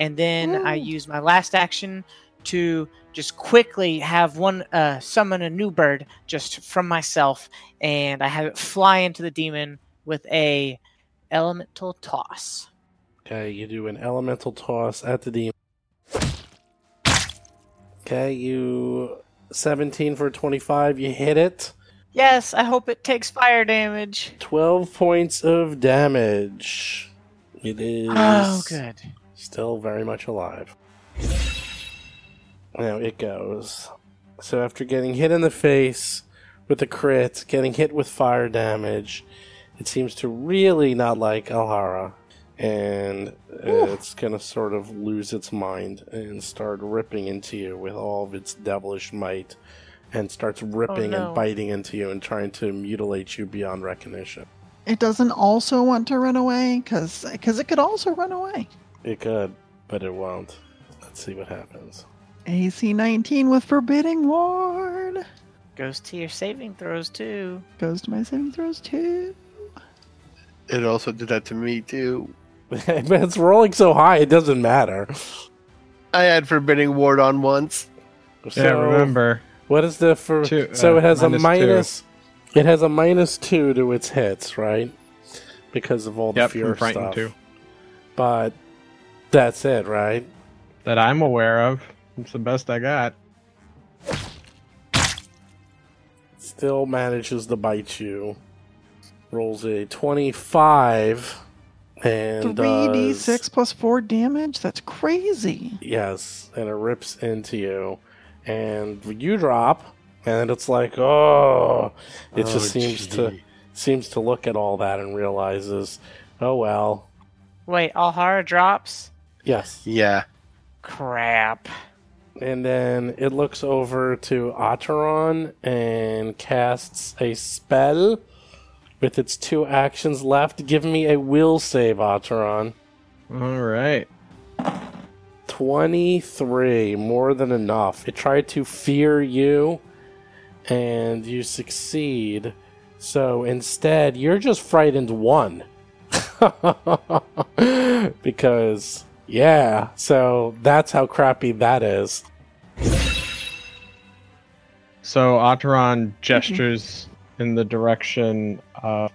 And then Ooh. I use my last action to just quickly have one uh, summon a new bird just from myself. And I have it fly into the demon with a elemental toss. Okay, you do an elemental toss at the demon. Okay, you... seventeen for twenty-five, you hit it. Yes, I hope it takes fire damage. twelve points of damage. It is... Oh, good. Still very much alive. Now it goes. So after getting hit in the face with a crit, getting hit with fire damage, it seems to really not like Alhara. And it's going to sort of lose its mind and start ripping into you with all of its devilish might and starts ripping oh, no. and biting into you and trying to mutilate you beyond recognition. It doesn't also want to run away because it could also run away. It could, but it won't. Let's see what happens. A C nineteen with Forbidding Ward. Goes to your saving throws, too. Goes to my saving throws, too. It also did that to me, too. It's rolling so high, it doesn't matter. I had Forbidding Ward on once. So yeah, remember. What is the for? Two, so uh, it has minus a minus. Two. It has a minus two to its hits, right? Because of all the yep, fear stuff. Too. But that's it, right? That I'm aware of. It's the best I got. Still manages to bite you. Rolls a twenty-five. And three d six uh, plus four damage? That's crazy. Yes, and it rips into you. And you drop, and it's like, oh. It oh, just seems gee. to seems to look at all that and realizes, oh, well. Wait, Alhara drops? Yes. Yeah. Crap. And then it looks over to Ateron and casts a spell. With its two actions left, give me a will save, Ateron. All right. twenty-three, more than enough. It tried to fear you, and you succeed. So instead, you're just frightened one. Because, yeah, so that's how crappy that is. So Ateron gestures... in the direction of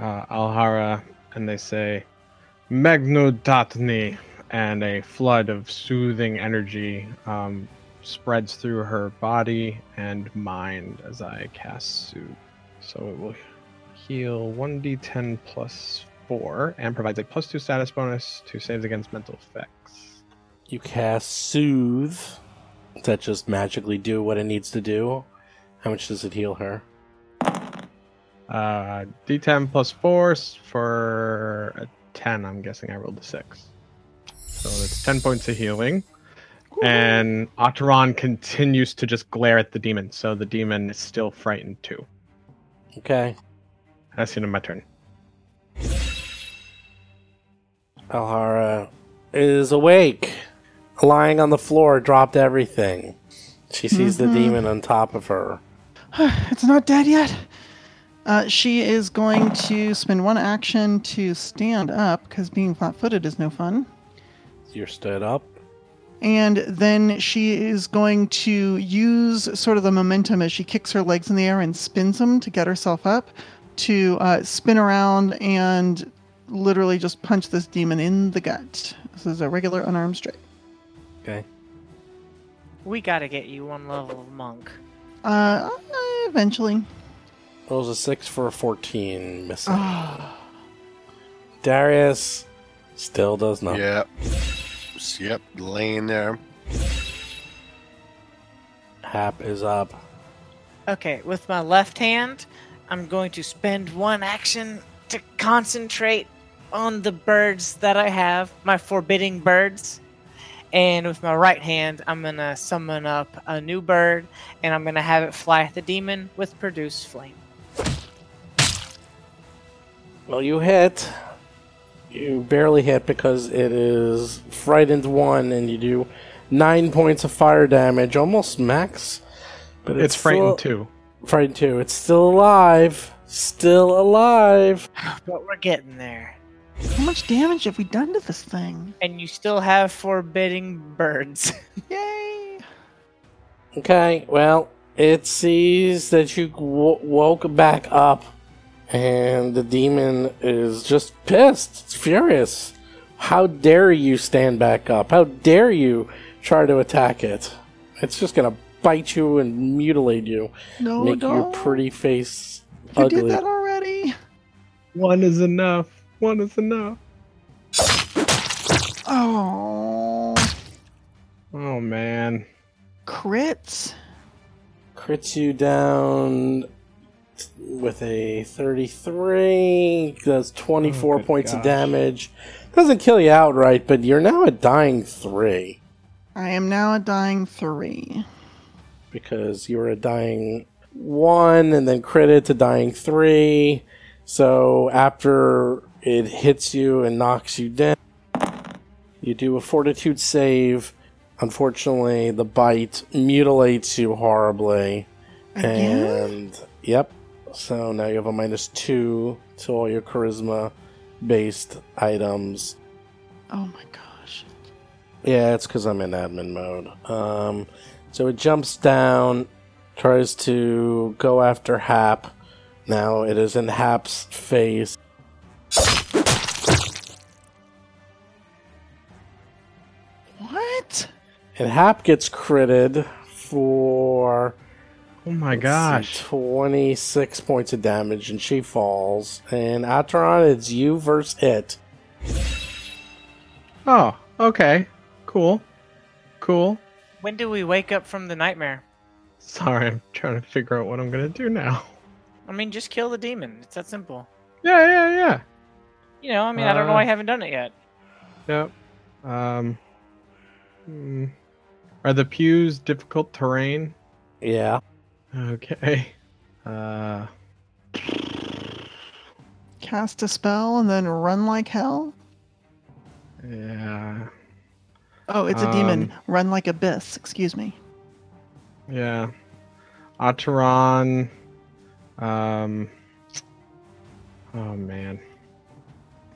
uh, Alhara, and they say, Magnudatni, and a flood of soothing energy um, spreads through her body and mind as I cast Soothe. So it will heal one d ten plus four, and provides a plus two status bonus to saves against mental effects. You cast Soothe. Does that just magically do what it needs to do? How much does it heal her? Uh, d ten plus four for a ten. I'm guessing I rolled a six. So that's ten points of healing. Cool. And Ateron continues to just glare at the demon. So the demon is still frightened too. Okay. That's the end of my turn. Alhara is awake. Lying on the floor, dropped everything. She sees mm-hmm. the demon on top of her. It's not dead yet. Uh, she is going to spend one action to stand up, because being flat-footed is no fun. You're stood up. And then she is going to use sort of the momentum as she kicks her legs in the air and spins them to get herself up, to uh, spin around and literally just punch this demon in the gut. This is a regular unarmed strike. Okay. We gotta get you one level of monk. Uh, eventually. Rolls a six for a fourteen, missing. Oh. Darius still does nothing. Yep. Yep, laying there. Hap is up. Okay, with my left hand, I'm going to spend one action to concentrate on the birds that I have, my forbidding birds. And with my right hand, I'm going to summon up a new bird, and I'm going to have it fly at the demon with Produce Flame. Well, you hit. You barely hit because it is frightened one, and you do nine points of fire damage, almost max. But it's, it's frightened still, two. Frightened two. It's still alive. Still alive. But we're getting there. How much damage have we done to this thing? And you still have forbidding birds. Yay! Okay, well, it sees that you w- woke back up, and the demon is just pissed. It's furious. How dare you stand back up? How dare you try to attack it? It's just going to bite you and mutilate you. No, make no. your pretty face you ugly. You did that already. One is enough. One is enough. Oh. Oh, man. Crits? Crits you down with a thirty-three. Does twenty-four oh, points gosh. of damage. Doesn't kill you outright, but you're now a dying three. I am now a dying three. Because you were a dying one and then critted to dying three. So after it hits you and knocks you down, you do a fortitude save. Unfortunately, the bite mutilates you horribly. Again? And, yep. So now you have a minus two to all your charisma-based items. Oh my gosh. Yeah, it's because I'm in admin mode. Um, so it jumps down, tries to go after Hap. Now it is in Hap's face. What? And Hap gets critted for... Oh my gosh. See, twenty-six points of damage, and she falls. And Ateron, it's you versus it. Oh, okay. Cool. Cool. When do we wake up from the nightmare? Sorry, I'm trying to figure out what I'm going to do now. I mean, just kill the demon. It's that simple. Yeah, yeah, yeah. You know, I mean, uh, I don't know why I haven't done it yet. Yep. Um, mm, are the pews difficult terrain? Yeah. Okay. Uh, Cast a spell and then run like hell? Yeah. Oh, it's um, a demon. Run like abyss. Excuse me. Yeah. Ateron... Um. Oh man.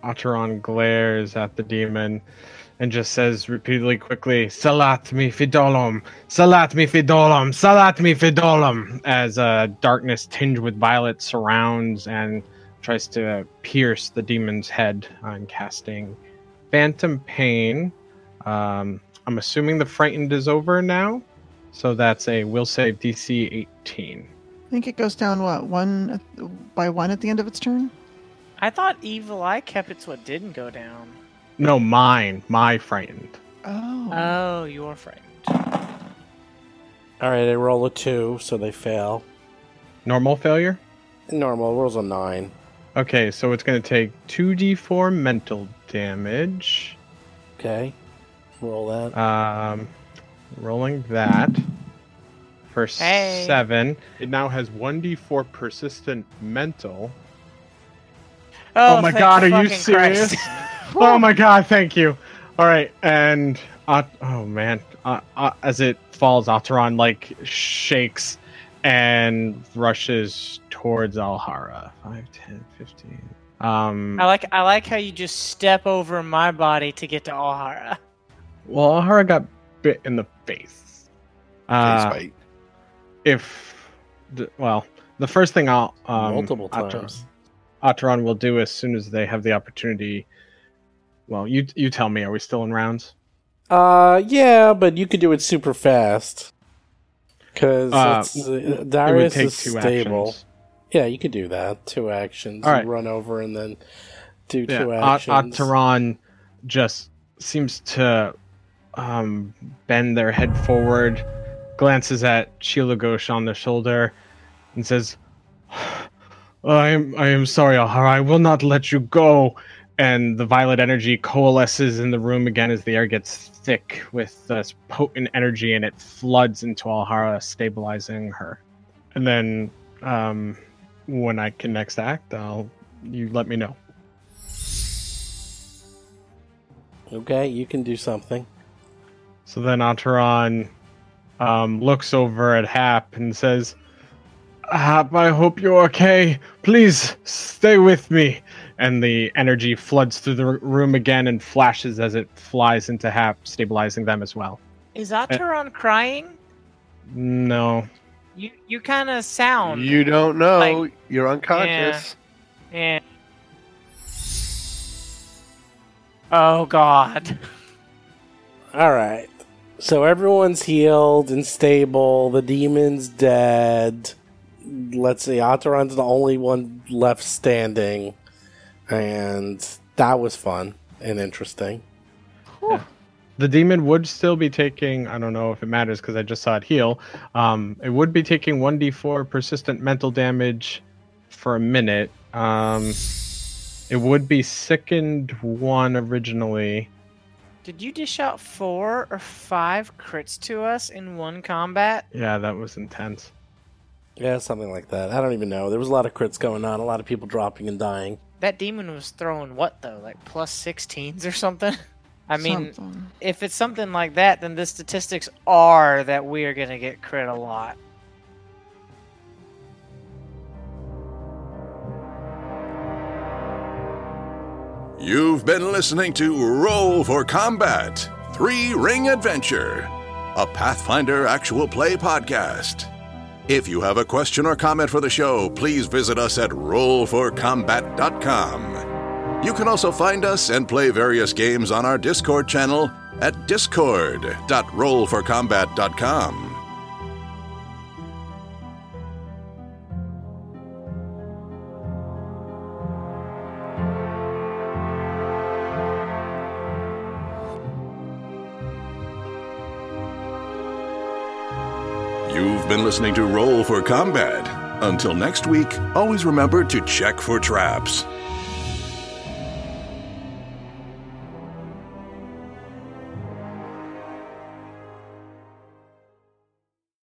Ateron glares at the demon and just says repeatedly, quickly, "Salat me Fidolum, Salat me Fidolum, Salat me Fidolum," as a uh, darkness tinged with violet surrounds and tries to pierce the demon's head. I'm casting Phantom Pain. Um, I'm assuming the frightened is over now, so that's a will save D C eighteen. I think it goes down, what, one by one at the end of its turn? I thought Evil Eye kept it so it didn't go down. No, mine. My frightened. Oh. Oh, you're frightened. All right, I roll a two, so they fail. Normal failure? Normal. Rolls a nine. Okay, so it's going to take two d four mental damage. Okay. Roll that. Um, rolling that. For hey. seven. It now has one d four persistent mental. Oh, oh my god, are you serious? Oh my god, thank you. Alright, and... Uh, oh man. Uh, uh, as it falls, Ateron, like, shakes and rushes towards Alhara. five, ten, fifteen. Um, I like, I like how you just step over my body to get to Alhara. Well, Alhara got bit in the face. Uh, face bite. If, well, the first thing I'll um, multiple times Ateron, Ateron will do as soon as they have the opportunity. Well, you you tell me. Are we still in rounds? Uh, yeah, but you could do it super fast because uh, uh, Darius is stable. Actions. Yeah, you could do that. Two actions. All right. Run over and then do yeah, two actions. Ateron just seems to um, bend their head forward. Glances at Chilagosh on the shoulder and says, I am I am sorry, Alhara, I will not let you go. And the violet energy coalesces in the room again as the air gets thick with this potent energy, and it floods into Alhara, stabilizing her. And then um, when I can next act, I'll you let me know. Okay, you can do something. So then Ateron um, looks over at Hap and says, Hap, I hope you're okay. Please stay with me. And the energy floods through the room again and flashes as it flies into Hap, stabilizing them as well. Is Ateron uh, crying? No. You you kind of sound... You don't know. Like, you're unconscious. Yeah. yeah. Oh, God. All right. So everyone's healed and stable. The demon's dead. Let's see. Ateron's the only one left standing. And that was fun and interesting. Cool. Yeah. The demon would still be taking, I don't know if it matters because I just saw it heal, um, it would be taking one d four persistent mental damage for a minute. Um, it would be sickened one originally. Did you dish out four or five crits to us in one combat? Yeah, that was intense. Yeah, something like that. I don't even know. There was a lot of crits going on, a lot of people dropping and dying. That demon was throwing what, though? Like plus sixteens or something? I mean, something. If it's something like that, then the statistics are that we are going to get crit a lot. You've been listening to Roll for Combat, Three Ring Adventure, a Pathfinder actual play podcast. If you have a question or comment for the show, please visit us at roll for combat dot com. You can also find us and play various games on our Discord channel at discord dot roll for combat dot com. You've been listening to Roll for Combat. Until next week, always remember to check for traps.